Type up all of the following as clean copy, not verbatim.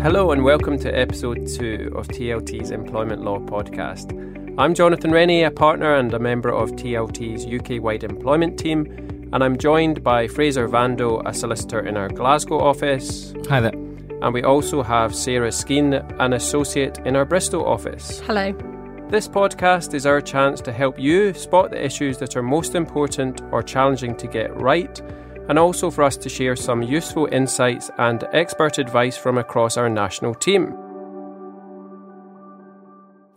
Hello and welcome to episode 2 of TLT's Employment Law Podcast. I'm Jonathan Rennie, a partner and a member of TLT's UK-wide employment team, and I'm joined by Fraser Vando, a solicitor in our Glasgow office. Hi there. And we also have Sarah Skeen, an associate in our Bristol office. Hello. This podcast is our chance to help you spot the issues that are most important or challenging to get right, and also for us to share some useful insights and expert advice from across our national team.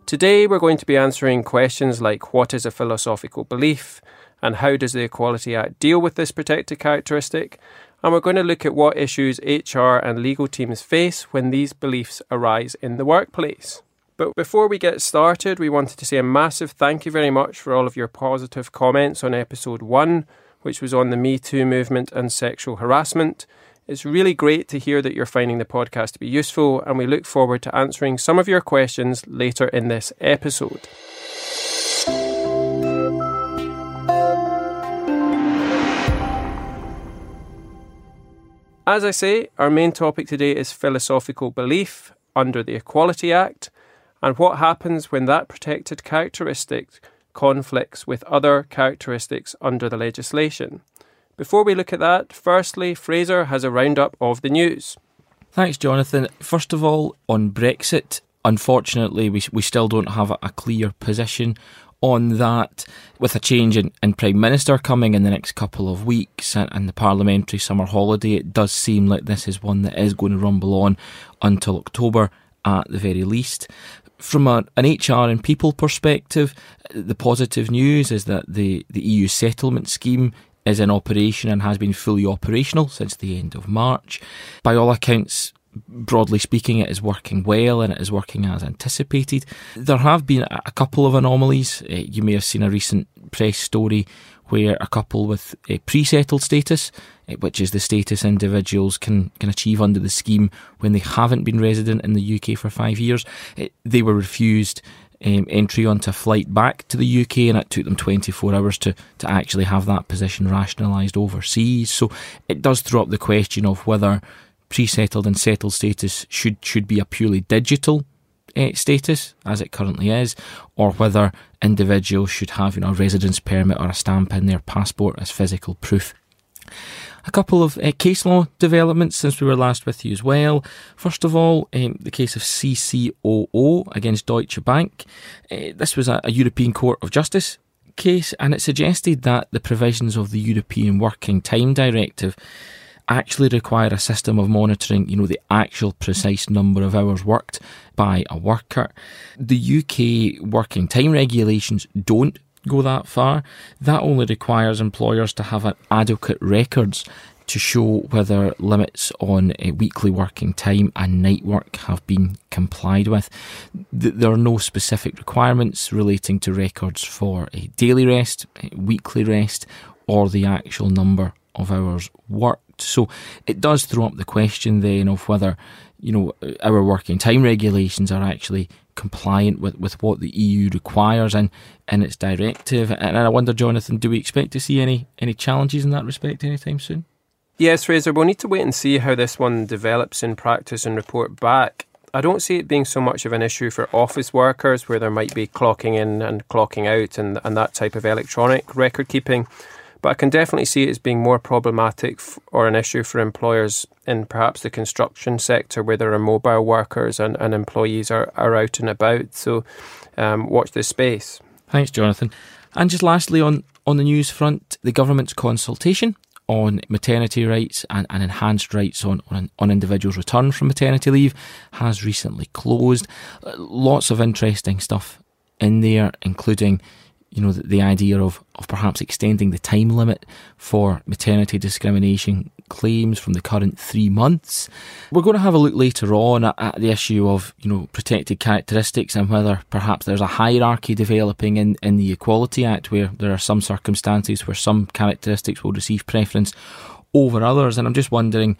Today we're going to be answering questions like what is a philosophical belief and how does the Equality Act deal with this protected characteristic, and we're going to look at what issues HR and legal teams face when these beliefs arise in the workplace. But before we get started, we wanted to say a massive thank you very much for all of your positive comments on episode 1, which was on the Me Too movement and sexual harassment. It's really great to hear that you're finding the podcast to be useful, and we look forward to answering some of your questions later in this episode. As I say, our main topic today is philosophical belief under the Equality Act, and what happens when that protected characteristic conflicts with other characteristics under the legislation. Before we look at that, firstly, Fraser has a roundup of the news. Thanks, Jonathan. First of all, on Brexit, unfortunately, we still don't have a clear position on that, with a change in Prime Minister coming in the next couple of weeks and the parliamentary summer holiday. It does seem like this is one that is going to rumble on until October at the very least. From an HR and people perspective, the positive news is that the EU settlement scheme is in operation and has been fully operational since the end of March. By all accounts, broadly speaking, it is working well and it is working as anticipated. There have been a couple of anomalies. You may have seen a recent press story where a couple with a pre-settled status, which is the status individuals can achieve under the scheme when they haven't been resident in the UK for 5 years, they were refused entry onto a flight back to the UK, and it took them 24 hours to actually have that position rationalised overseas. So it does throw up the question of whether pre-settled and settled status should be a purely digital status, as it currently is, or whether individuals should have a residence permit or a stamp in their passport as physical proof. A couple of case law developments since we were last with you as well. First of all, the case of CCOO against Deutsche Bank. This was a European Court of Justice case, and it suggested that the provisions of the European Working Time Directive actually require a system of monitoring, the actual precise number of hours worked by a worker. The UK working time regulations don't go that far. That only requires employers to have adequate records to show whether limits on a weekly working time and night work have been complied with. There are no specific requirements relating to records for a daily rest, a weekly rest, or the actual number of hours worked. So it does throw up the question then of whether, our working time regulations are actually compliant with what the EU requires in its directive. And I wonder, Jonathan, do we expect to see any challenges in that respect anytime soon? Yes, Fraser, we'll need to wait and see how this one develops in practice and report back. I don't see it being so much of an issue for office workers where there might be clocking in and clocking out and that type of electronic record keeping. But I can definitely see it as being more problematic or an issue for employers in perhaps the construction sector where there are mobile workers and employees are out and about. So watch this space. Thanks, Jonathan. And just lastly, on the news front, the government's consultation on maternity rights and enhanced rights on individuals' return from maternity leave has recently closed. Lots of interesting stuff in there, including the idea of perhaps extending the time limit for maternity discrimination claims from the current 3 months. We're going to have a look later on at the issue of, protected characteristics and whether perhaps there's a hierarchy developing in the Equality Act where there are some circumstances where some characteristics will receive preference over others. And I'm just wondering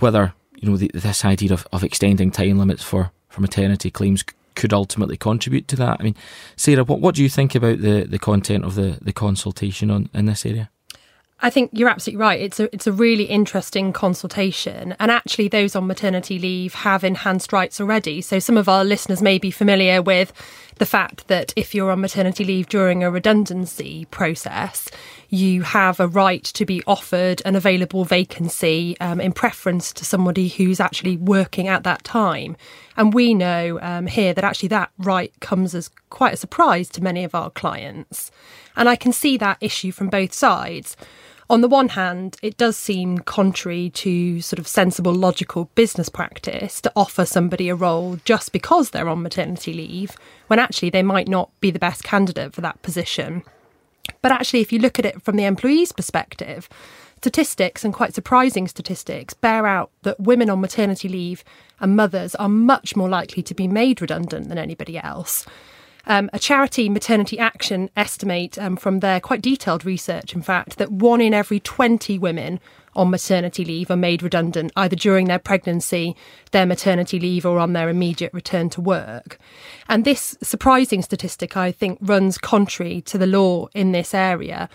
whether, this idea of extending time limits for maternity claims could ultimately contribute to that. I mean, Sarah, what do you think about the content of the consultation in this area? I think you're absolutely right. It's a really interesting consultation. And actually those on maternity leave have enhanced rights already. So some of our listeners may be familiar with the fact that if you're on maternity leave during a redundancy process, you have a right to be offered an available vacancy in preference to somebody who's actually working at that time. And we know here that actually that right comes as quite a surprise to many of our clients. And I can see that issue from both sides. On the one hand, it does seem contrary to sort of sensible, logical business practice to offer somebody a role just because they're on maternity leave, when actually they might not be the best candidate for that position. But actually, if you look at it from the employee's perspective, statistics, and quite surprising statistics, bear out that women on maternity leave and mothers are much more likely to be made redundant than anybody else. A charity, Maternity Action, estimate from their quite detailed research, in fact, that 1 in every 20 women on maternity leave are made redundant, either during their pregnancy, their maternity leave, or on their immediate return to work. And this surprising statistic, I think, runs contrary to the law in this area.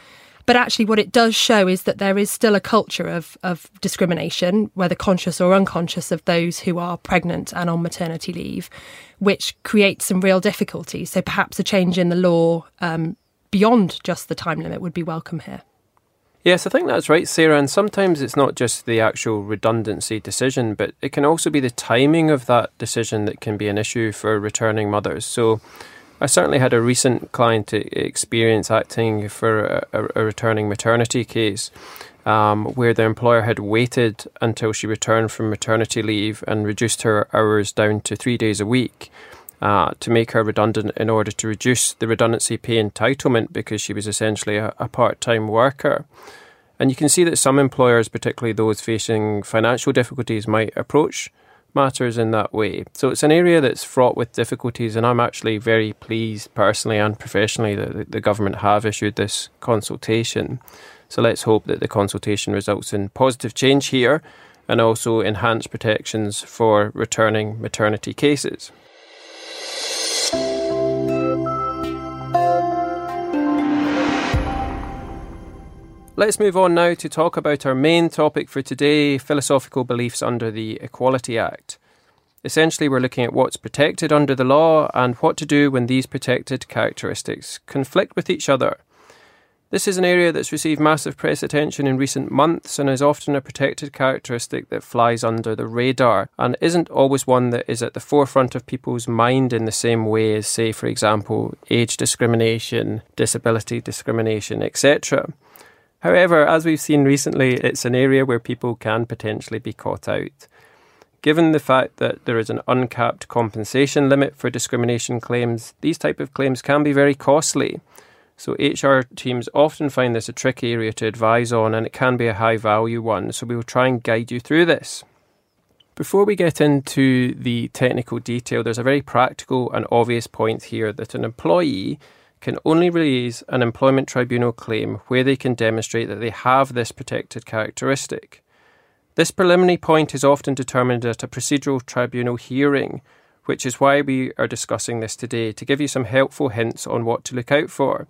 But actually what it does show is that there is still a culture of discrimination, whether conscious or unconscious, of those who are pregnant and on maternity leave, which creates some real difficulties. So perhaps a change in the law beyond just the time limit would be welcome here. Yes, I think that's right, Sarah. And sometimes it's not just the actual redundancy decision, but it can also be the timing of that decision that can be an issue for returning mothers. So I certainly had a recent client experience acting for a returning maternity case where the employer had waited until she returned from maternity leave and reduced her hours down to 3 days a week to make her redundant in order to reduce the redundancy pay entitlement because she was essentially a part-time worker. And you can see that some employers, particularly those facing financial difficulties, might approach matters in that way. So it's an area that's fraught with difficulties, and I'm actually very pleased personally and professionally that the government have issued this consultation. So let's hope that the consultation results in positive change here and also enhanced protections for returning maternity cases. Let's move on now to talk about our main topic for today, philosophical beliefs under the Equality Act. Essentially, we're looking at what's protected under the law and what to do when these protected characteristics conflict with each other. This is an area that's received massive press attention in recent months and is often a protected characteristic that flies under the radar and isn't always one that is at the forefront of people's mind in the same way as, say, for example, age discrimination, disability discrimination, etc. However, as we've seen recently, it's an area where people can potentially be caught out. Given the fact that there is an uncapped compensation limit for discrimination claims, these type of claims can be very costly. So HR teams often find this a tricky area to advise on, and it can be a high value one. So we will try and guide you through this. Before we get into the technical detail, there's a very practical and obvious point here that an employee can only raise an employment tribunal claim where they can demonstrate that they have this protected characteristic. This preliminary point is often determined at a procedural tribunal hearing, which is why we are discussing this today, to give you some helpful hints on what to look out for.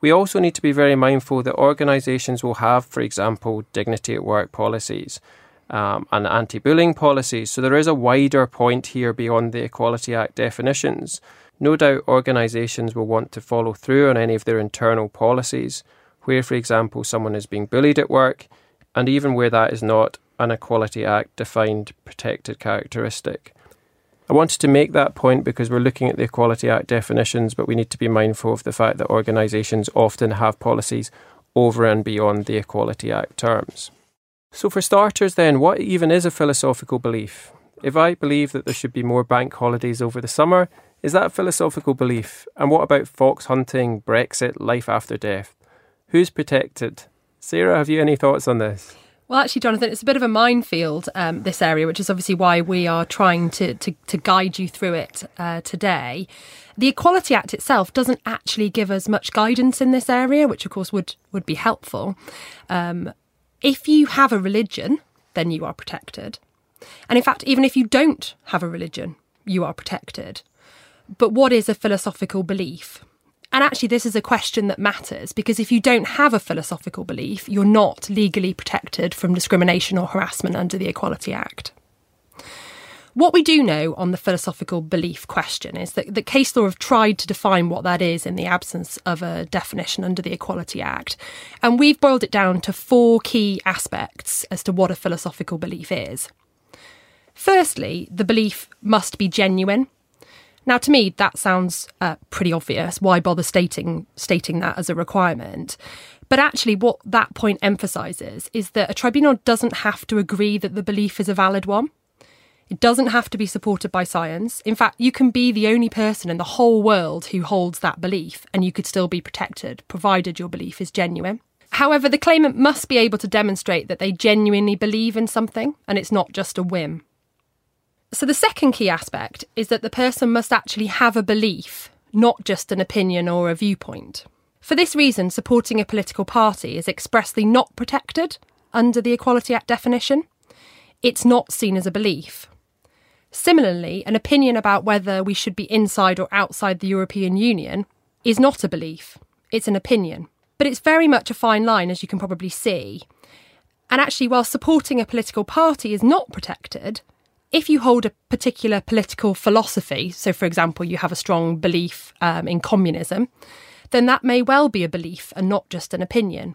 We also need to be very mindful that organisations will have, for example, dignity at work policies and anti-bullying policies, so there is a wider point here beyond the Equality Act definitions. No doubt organisations will want to follow through on any of their internal policies, where, for example, someone is being bullied at work, and even where that is not an Equality Act-defined protected characteristic. I wanted to make that point because we're looking at the Equality Act definitions, but we need to be mindful of the fact that organisations often have policies over and beyond the Equality Act terms. So for starters then, what even is a philosophical belief? If I believe that there should be more bank holidays over the summer, is that a philosophical belief? And what about fox hunting, Brexit, life after death? Who's protected? Sarah, have you any thoughts on this? Well, actually, Jonathan, it's a bit of a minefield, this area, which is obviously why we are trying to guide you through it today. The Equality Act itself doesn't actually give us much guidance in this area, which, of course, would be helpful. If you have a religion, then you are protected. And in fact, even if you don't have a religion, you are protected. But what is a philosophical belief? And actually, this is a question that matters, because if you don't have a philosophical belief, you're not legally protected from discrimination or harassment under the Equality Act. What we do know on the philosophical belief question is that the case law have tried to define what that is in the absence of a definition under the Equality Act. And we've boiled it down to four key aspects as to what a philosophical belief is. Firstly, the belief must be genuine. Now, to me, that sounds pretty obvious. Why bother stating that as a requirement? But actually, what that point emphasises is that a tribunal doesn't have to agree that the belief is a valid one. It doesn't have to be supported by science. In fact, you can be the only person in the whole world who holds that belief, and you could still be protected, provided your belief is genuine. However, the claimant must be able to demonstrate that they genuinely believe in something, and it's not just a whim. So the second key aspect is that the person must actually have a belief, not just an opinion or a viewpoint. For this reason, supporting a political party is expressly not protected under the Equality Act definition. It's not seen as a belief. Similarly, an opinion about whether we should be inside or outside the European Union is not a belief. It's an opinion. But it's very much a fine line, as you can probably see. And actually, while supporting a political party is not protected, if you hold a particular political philosophy, so for example, you have a strong belief in communism, then that may well be a belief and not just an opinion.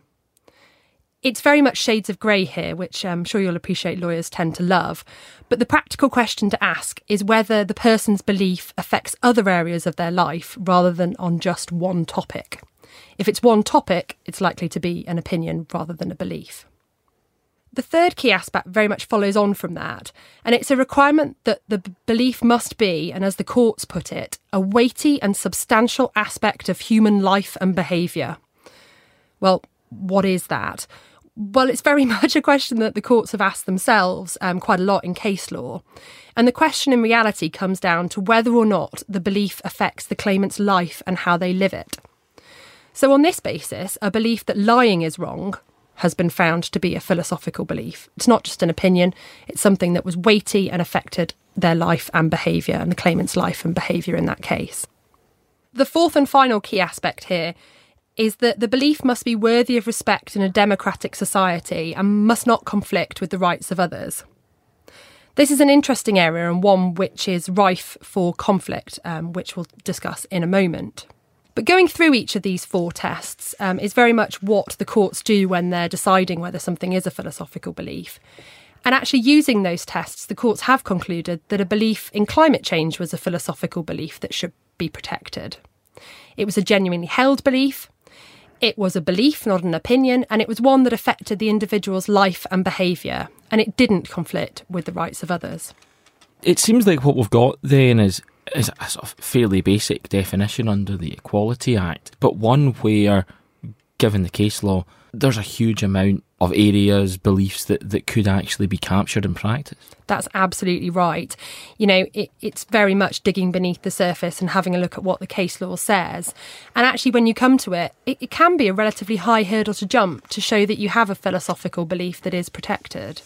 It's very much shades of grey here, which I'm sure you'll appreciate lawyers tend to love. But the practical question to ask is whether the person's belief affects other areas of their life rather than on just one topic. If it's one topic, it's likely to be an opinion rather than a belief. The third key aspect very much follows on from that, and it's a requirement that the belief must be, and as the courts put it, a weighty and substantial aspect of human life and behaviour. Well, what is that? Well, it's very much a question that the courts have asked themselves quite a lot in case law. And the question in reality comes down to whether or not the belief affects the claimant's life and how they live it. So on this basis, a belief that lying is wrong has been found to be a philosophical belief. It's not just an opinion, it's something that was weighty and affected their life and behaviour, and the claimant's life and behaviour in that case. The fourth and final key aspect here is that the belief must be worthy of respect in a democratic society and must not conflict with the rights of others. This is an interesting area and one which is rife for conflict, which we'll discuss in a moment. But going through each of these four tests is very much what the courts do when they're deciding whether something is a philosophical belief. And actually using those tests, the courts have concluded that a belief in climate change was a philosophical belief that should be protected. It was a genuinely held belief, it was a belief, not an opinion, and it was one that affected the individual's life and behaviour, and it didn't conflict with the rights of others. It seems like what we've got then is a sort of fairly basic definition under the Equality Act, but one where, given the case law, there's a huge amount of areas, beliefs that could actually be captured in practice. That's absolutely right. You know, it's very much digging beneath the surface and having a look at what the case law says. And actually, when you come to it can be a relatively high hurdle to jump to show that you have a philosophical belief that is protected.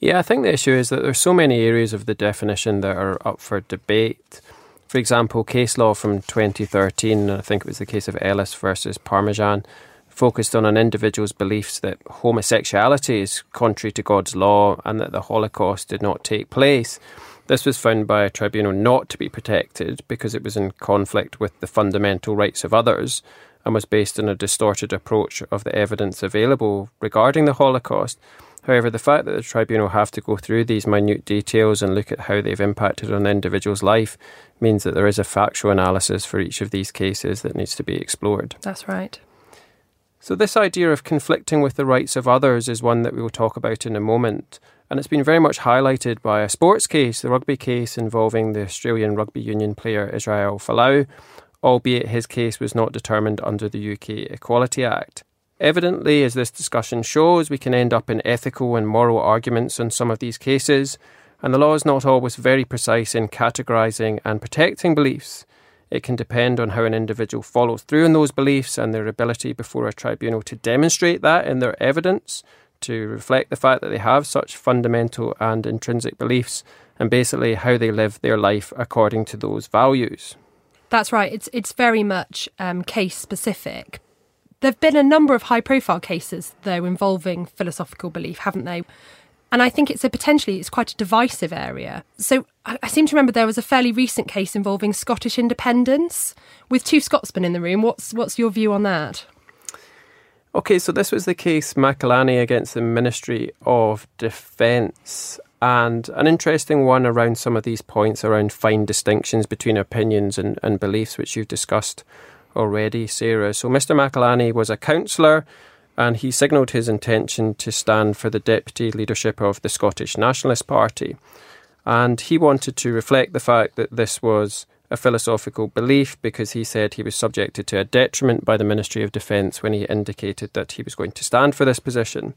Yeah, I think the issue is that there's so many areas of the definition that are up for debate. For example, case law from 2013, I think it was the case of Ellis versus Parmesan, focused on an individual's beliefs that homosexuality is contrary to God's law and that the Holocaust did not take place. This was found by a tribunal not to be protected because it was in conflict with the fundamental rights of others and was based on a distorted approach of the evidence available regarding the Holocaust. However, the fact that the tribunal have to go through these minute details and look at how they've impacted on the individual's life means that there is a factual analysis for each of these cases that needs to be explored. That's right. So this idea of conflicting with the rights of others is one that we will talk about in a moment. And it's been very much highlighted by a sports case, the rugby case involving the Australian rugby union player Israel Folau, albeit his case was not determined under the UK Equality Act. Evidently, as this discussion shows, we can end up in ethical and moral arguments on some of these cases, and the law is not always very precise in categorising and protecting beliefs. It can depend on how an individual follows through on those beliefs and their ability before a tribunal to demonstrate that in their evidence, to reflect the fact that they have such fundamental and intrinsic beliefs, and basically how they live their life according to those values. That's right. It's very much case specific. There have been a number of high profile cases, though, involving philosophical belief, haven't they? And I think it's quite a divisive area. So I seem to remember there was a fairly recent case involving Scottish independence with two Scotsmen in the room. What's your view on that? OK, so this was the case McElhaney against the Ministry of Defence, and an interesting one around some of these points around fine distinctions between opinions and beliefs, which you've discussed already, Sarah. So Mr McElhaney was a councillor, and he signalled his intention to stand for the deputy leadership of the Scottish Nationalist Party. And he wanted to reflect the fact that this was a philosophical belief, because he said he was subjected to a detriment by the Ministry of Defence when he indicated that he was going to stand for this position.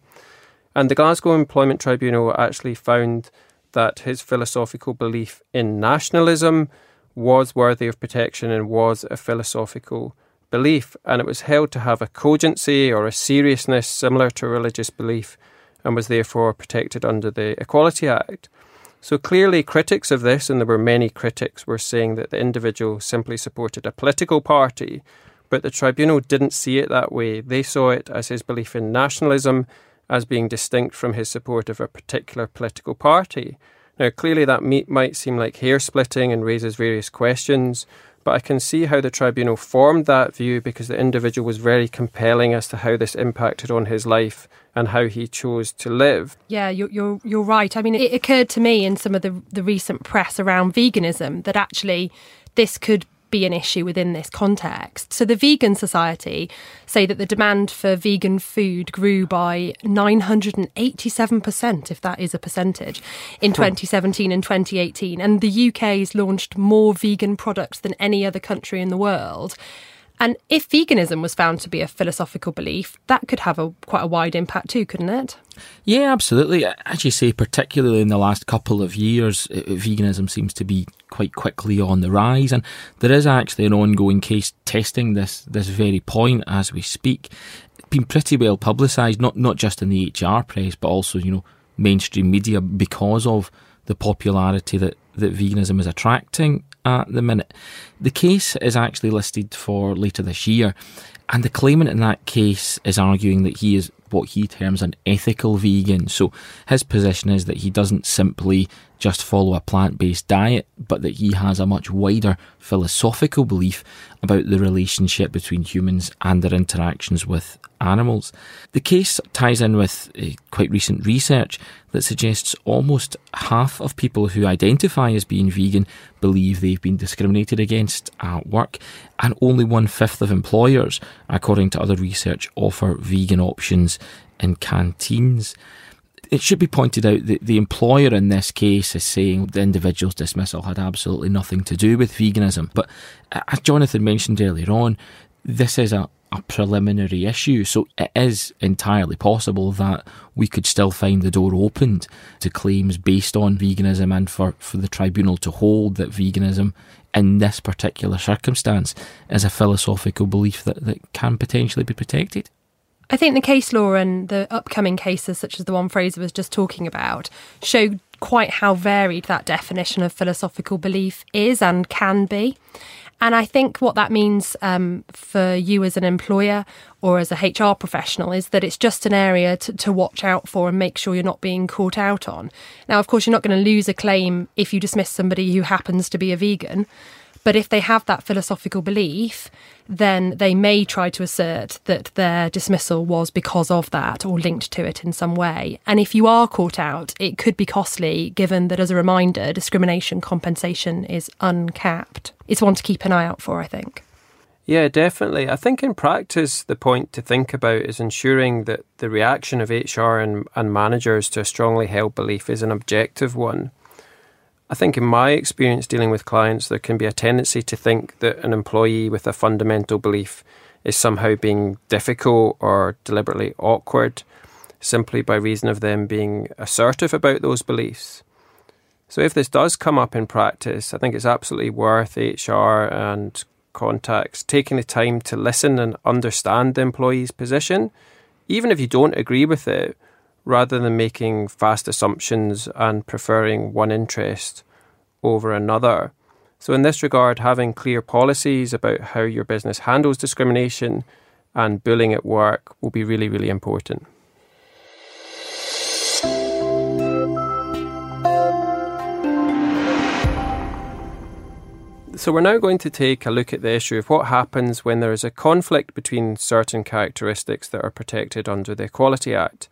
And the Glasgow Employment Tribunal actually found that his philosophical belief in nationalism was worthy of protection and was a philosophical belief, and it was held to have a cogency or a seriousness similar to religious belief and was therefore protected under the Equality Act. So clearly critics of this, and there were many critics, were saying that the individual simply supported a political party, but the tribunal didn't see it that way. They saw it as his belief in nationalism as being distinct from his support of a particular political party. Now, clearly that might seem like hair-splitting and raises various questions, but I can see how the tribunal formed that view because the individual was very compelling as to how this impacted on his life and how he chose to live. Yeah, you're right. I mean, it occurred to me in some of the recent press around veganism that actually this could be an issue within this context. So the Vegan Society say that the demand for vegan food grew by 987%, if that is a percentage, in 2017 and 2018. And the UK's launched more vegan products than any other country in the world. And if veganism was found to be a philosophical belief, that could have quite a wide impact too, couldn't it? Yeah, absolutely. As you say, particularly in the last couple of years, veganism seems to be quite quickly on the rise. And there is actually an ongoing case testing this very point as we speak. It's been pretty well publicised, not just in the HR press, but also, mainstream media, because of the popularity that veganism is attracting at the minute. The case is actually listed for later this year, and the claimant in that case is arguing that he is what he terms an ethical vegan. So his position is that he doesn't simply just follow a plant-based diet, but that he has a much wider philosophical belief about the relationship between humans and their interactions with animals. The case ties in with quite recent research that suggests almost half of people who identify as being vegan believe they've been discriminated against at work, and only 1/5 of employers, according to other research, offer vegan options in canteens. It should be pointed out that the employer in this case is saying the individual's dismissal had absolutely nothing to do with veganism. But as Jonathan mentioned earlier on, this is a preliminary issue, so it is entirely possible that we could still find the door opened to claims based on veganism, and for the tribunal to hold that veganism in this particular circumstance is a philosophical belief that can potentially be protected. I think the case law and the upcoming cases, such as the one Fraser was just talking about, show quite how varied that definition of philosophical belief is and can be. And I think what that means for you as an employer or as a HR professional is that it's just an area to watch out for and make sure you're not being caught out on. Now, of course, you're not going to lose a claim if you dismiss somebody who happens to be a vegan. But if they have that philosophical belief, then they may try to assert that their dismissal was because of that or linked to it in some way. And if you are caught out, it could be costly, given that, as a reminder, discrimination compensation is uncapped. It's one to keep an eye out for, I think. Yeah, definitely. I think in practice, the point to think about is ensuring that the reaction of HR and managers to a strongly held belief is an objective one. I think in my experience dealing with clients, there can be a tendency to think that an employee with a fundamental belief is somehow being difficult or deliberately awkward simply by reason of them being assertive about those beliefs. So if this does come up in practice, I think it's absolutely worth HR and contacts taking the time to listen and understand the employee's position, even if you don't agree with it, rather than making fast assumptions and preferring one interest over another. So in this regard, having clear policies about how your business handles discrimination and bullying at work will be really, really important. So we're now going to take a look at the issue of what happens when there is a conflict between certain characteristics that are protected under the Equality Act.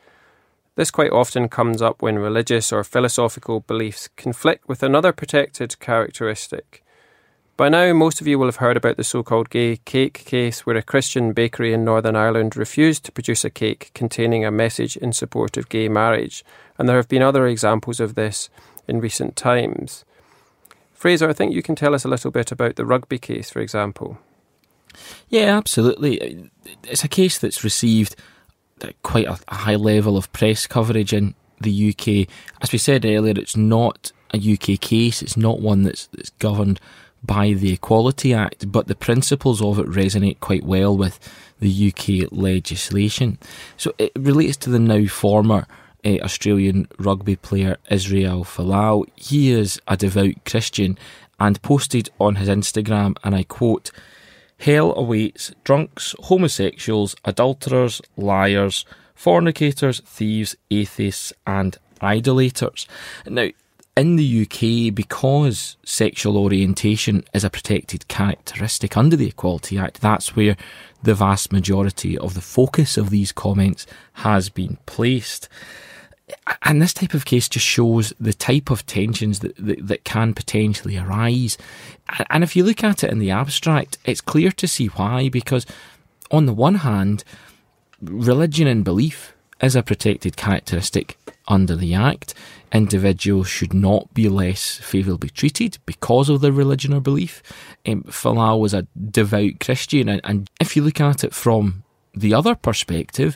This quite often comes up when religious or philosophical beliefs conflict with another protected characteristic. By now, most of you will have heard about the so-called gay cake case, where a Christian bakery in Northern Ireland refused to produce a cake containing a message in support of gay marriage, and there have been other examples of this in recent times. Fraser, I think you can tell us a little bit about the rugby case, for example. Yeah, absolutely. It's a case that's received quite a high level of press coverage in the UK. As we said earlier, it's not a UK case. It's not one that's governed by the Equality Act, but the principles of it resonate quite well with the UK legislation. So it relates to the now former Australian rugby player Israel Folau. He is a devout Christian and posted on his Instagram, and I quote, "Hell awaits drunks, homosexuals, adulterers, liars, fornicators, thieves, atheists and idolaters." Now, in the UK, because sexual orientation is a protected characteristic under the Equality Act, that's where the vast majority of the focus of these comments has been placed. And this type of case just shows the type of tensions that can potentially arise. And if you look at it in the abstract, it's clear to see why, because on the one hand, religion and belief is a protected characteristic under the Act. Individuals should not be less favourably treated because of their religion or belief. Folau was a devout Christian, and if you look at it from the other perspective,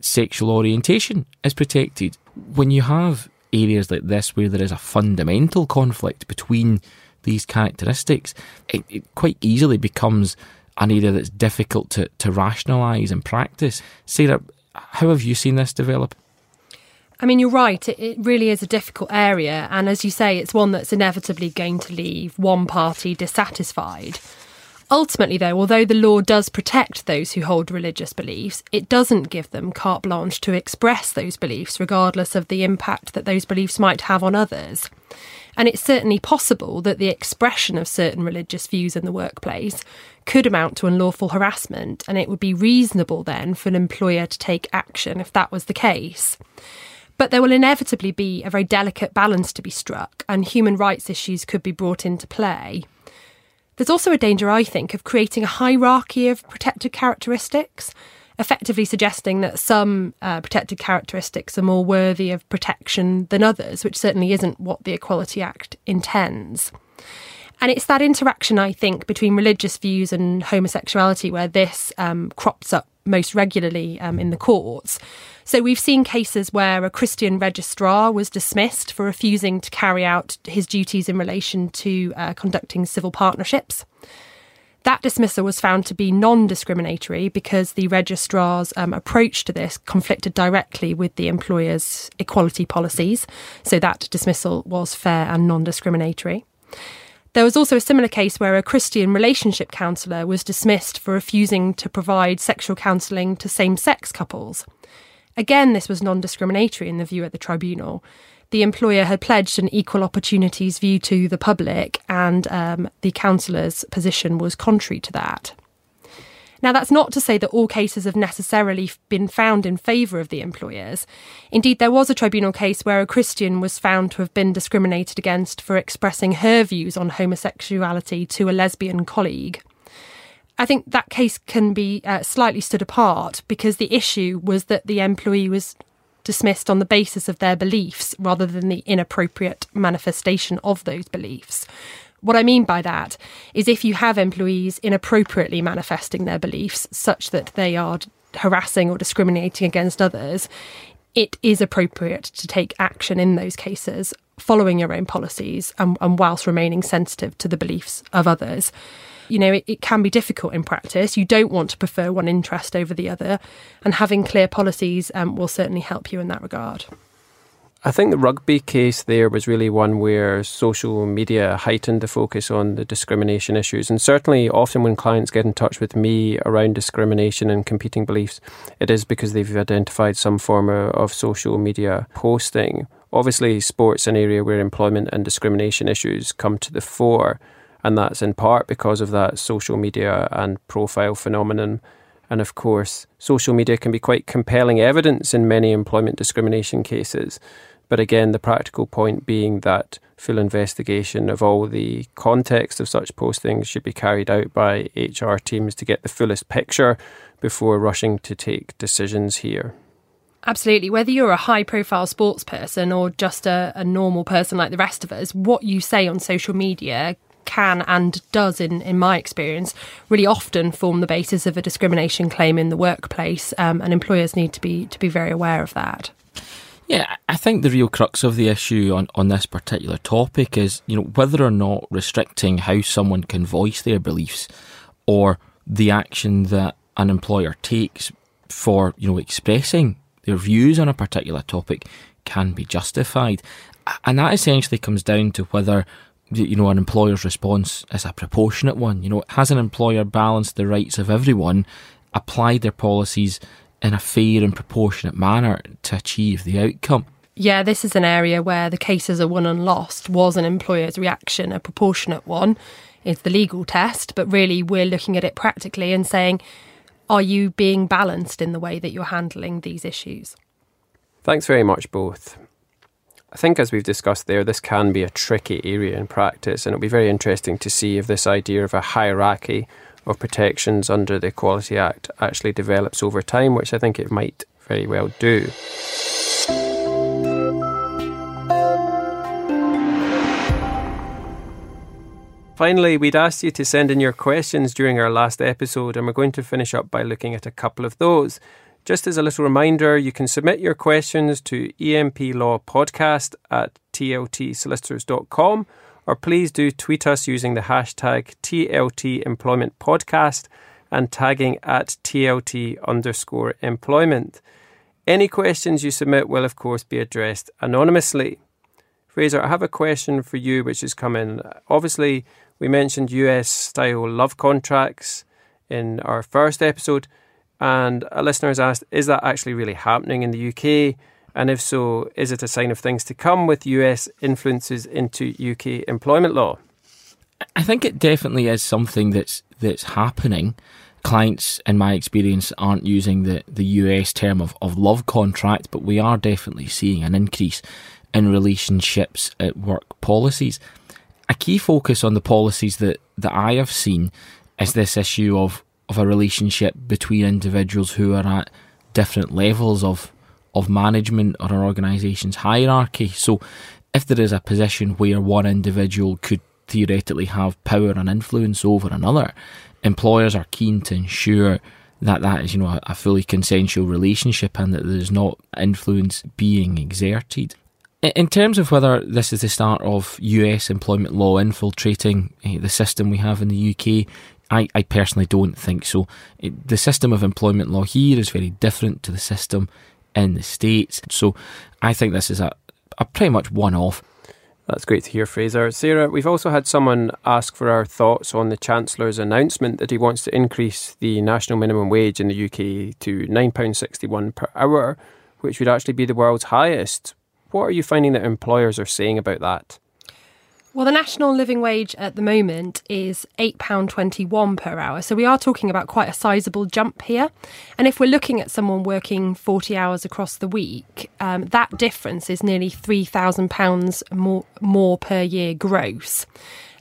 sexual orientation is protected. When you have areas like this where there is a fundamental conflict between these characteristics, it quite easily becomes an area that's difficult to rationalise and practice. Sarah, how have you seen this develop? I mean, you're right, it really is a difficult area, and as you say, it's one that's inevitably going to leave one party dissatisfied. Ultimately, though, although the law does protect those who hold religious beliefs, it doesn't give them carte blanche to express those beliefs, regardless of the impact that those beliefs might have on others. And it's certainly possible that the expression of certain religious views in the workplace could amount to unlawful harassment, and it would be reasonable then for an employer to take action if that was the case. But there will inevitably be a very delicate balance to be struck, and human rights issues could be brought into play. There's also a danger, I think, of creating a hierarchy of protected characteristics, effectively suggesting that some protected characteristics are more worthy of protection than others, which certainly isn't what the Equality Act intends. And it's that interaction, I think, between religious views and homosexuality where this crops up most regularly in the courts. So we've seen cases where a Christian registrar was dismissed for refusing to carry out his duties in relation to conducting civil partnerships. That dismissal was found to be non-discriminatory because the registrar's approach to this conflicted directly with the employer's equality policies. So that dismissal was fair and non-discriminatory. There was also a similar case where a Christian relationship counsellor was dismissed for refusing to provide sexual counselling to same-sex couples. Again, this was non-discriminatory in the view at the tribunal. The employer had pledged an equal opportunities view to the public, and the counsellor's position was contrary to that. Now, that's not to say that all cases have necessarily been found in favour of the employers. Indeed, there was a tribunal case where a Christian was found to have been discriminated against for expressing her views on homosexuality to a lesbian colleague. I think that case can be slightly stood apart because the issue was that the employee was dismissed on the basis of their beliefs rather than the inappropriate manifestation of those beliefs. What I mean by that is if you have employees inappropriately manifesting their beliefs such that they are harassing or discriminating against others, it is appropriate to take action in those cases, following your own policies and whilst remaining sensitive to the beliefs of others. You know, it can be difficult in practice. You don't want to prefer one interest over the other, and having clear policies will certainly help you in that regard. I think the rugby case there was really one where social media heightened the focus on the discrimination issues. And certainly often when clients get in touch with me around discrimination and competing beliefs, it is because they've identified some form of social media posting. Obviously, sport's an area where employment and discrimination issues come to the fore, and that's in part because of that social media and profile phenomenon. And of course, social media can be quite compelling evidence in many employment discrimination cases. But again, the practical point being that full investigation of all the context of such postings should be carried out by HR teams to get the fullest picture before rushing to take decisions here. Absolutely. Whether you're a high-profile sports person or just a normal person like the rest of us, what you say on social media can and does, in my experience, really often form the basis of a discrimination claim in the workplace, and employers need to be very aware of that. Yeah, I think the real crux of the issue on this particular topic is, you know, whether or not restricting how someone can voice their beliefs or the action that an employer takes for, you know, expressing their views on a particular topic can be justified. And that essentially comes down to whether, you know, an employer's response is a proportionate one. You know, has an employer balanced the rights of everyone, applied their policies in a fair and proportionate manner to achieve the outcome? Yeah, this is an area where the cases are won and lost. Was an employer's reaction a proportionate one? Is the legal test, but really we're looking at it practically and saying, are you being balanced in the way that you're handling these issues? Thanks very much, both. I think, as we've discussed there, this can be a tricky area in practice, and it'll be very interesting to see if this idea of a hierarchy of protections under the Equality Act actually develops over time, which I think it might very well do. Finally, we'd asked you to send in your questions during our last episode, and we're going to finish up by looking at a couple of those. Just as a little reminder, you can submit your questions to emplawpodcast@tltsolicitors.com, or please do tweet us using the hashtag #TLTEmploymentPodcast and tagging @TLT_employment. Any questions you submit will, of course, be addressed anonymously. Fraser, I have a question for you which has come in. Obviously, we mentioned US-style love contracts in our first episode. And a listener has asked, is that actually really happening in the UK? And if so, is it a sign of things to come with US influences into UK employment law? I think it definitely is something that's happening. Clients, in my experience, aren't using the US term of love contract, but we are definitely seeing an increase in relationships at work policies. A key focus on the policies that I have seen is this issue of a relationship between individuals who are at different levels of management or an organisation's hierarchy. So if there is a position where one individual could theoretically have power and influence over another, employers are keen to ensure that is, you know, a fully consensual relationship and that there's not influence being exerted. In terms of whether this is the start of US employment law infiltrating the system we have in the UK, I personally don't think so. The system of employment law here is very different to the system in the States. So I think this is a pretty much one-off. That's great to hear, Fraser. Sarah, we've also had someone ask for our thoughts on the Chancellor's announcement that he wants to increase the national minimum wage in the UK to £9.61 per hour, which would actually be the world's highest. What are you finding that employers are saying about that? Well, the national living wage at the moment is £8.21 per hour. So we are talking about quite a sizable jump here. And if we're looking at someone working 40 hours across the week, that difference is nearly £3,000 more per year gross.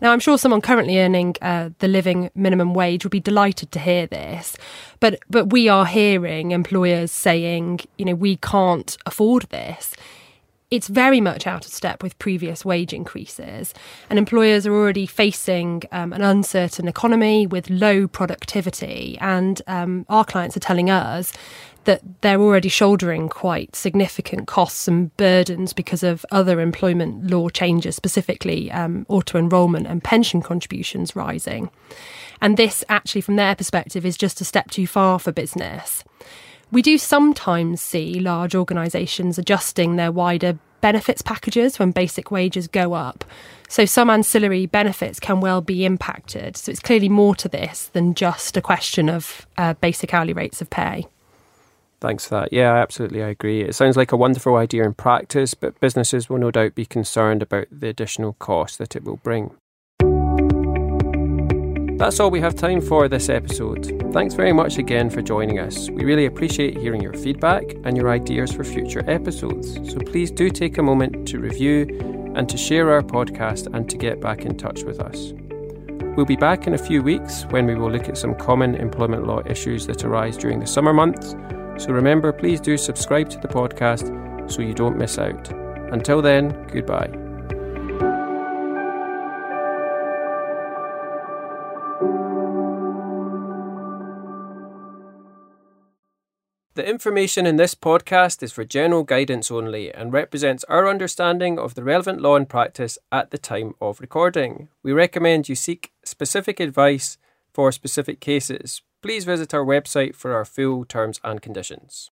Now, I'm sure someone currently earning the living minimum wage would be delighted to hear this. But we are hearing employers saying, you know, we can't afford this. It's very much out of step with previous wage increases, and employers are already facing an uncertain economy with low productivity, and our clients are telling us that they're already shouldering quite significant costs and burdens because of other employment law changes, specifically auto-enrolment and pension contributions rising. And this actually, from their perspective, is just a step too far for business. We do sometimes see large organisations adjusting their wider benefits packages when basic wages go up. So some ancillary benefits can well be impacted. So it's clearly more to this than just a question of basic hourly rates of pay. Thanks for that. Yeah, absolutely, I agree. It sounds like a wonderful idea in practice, but businesses will no doubt be concerned about the additional cost that it will bring. That's all we have time for this episode. Thanks very much again for joining us. We really appreciate hearing your feedback and your ideas for future episodes. So please do take a moment to review and to share our podcast and to get back in touch with us. We'll be back in a few weeks when we will look at some common employment law issues that arise during the summer months. So remember, please do subscribe to the podcast so you don't miss out. Until then, goodbye. The information in this podcast is for general guidance only and represents our understanding of the relevant law and practice at the time of recording. We recommend you seek specific advice for specific cases. Please visit our website for our full terms and conditions.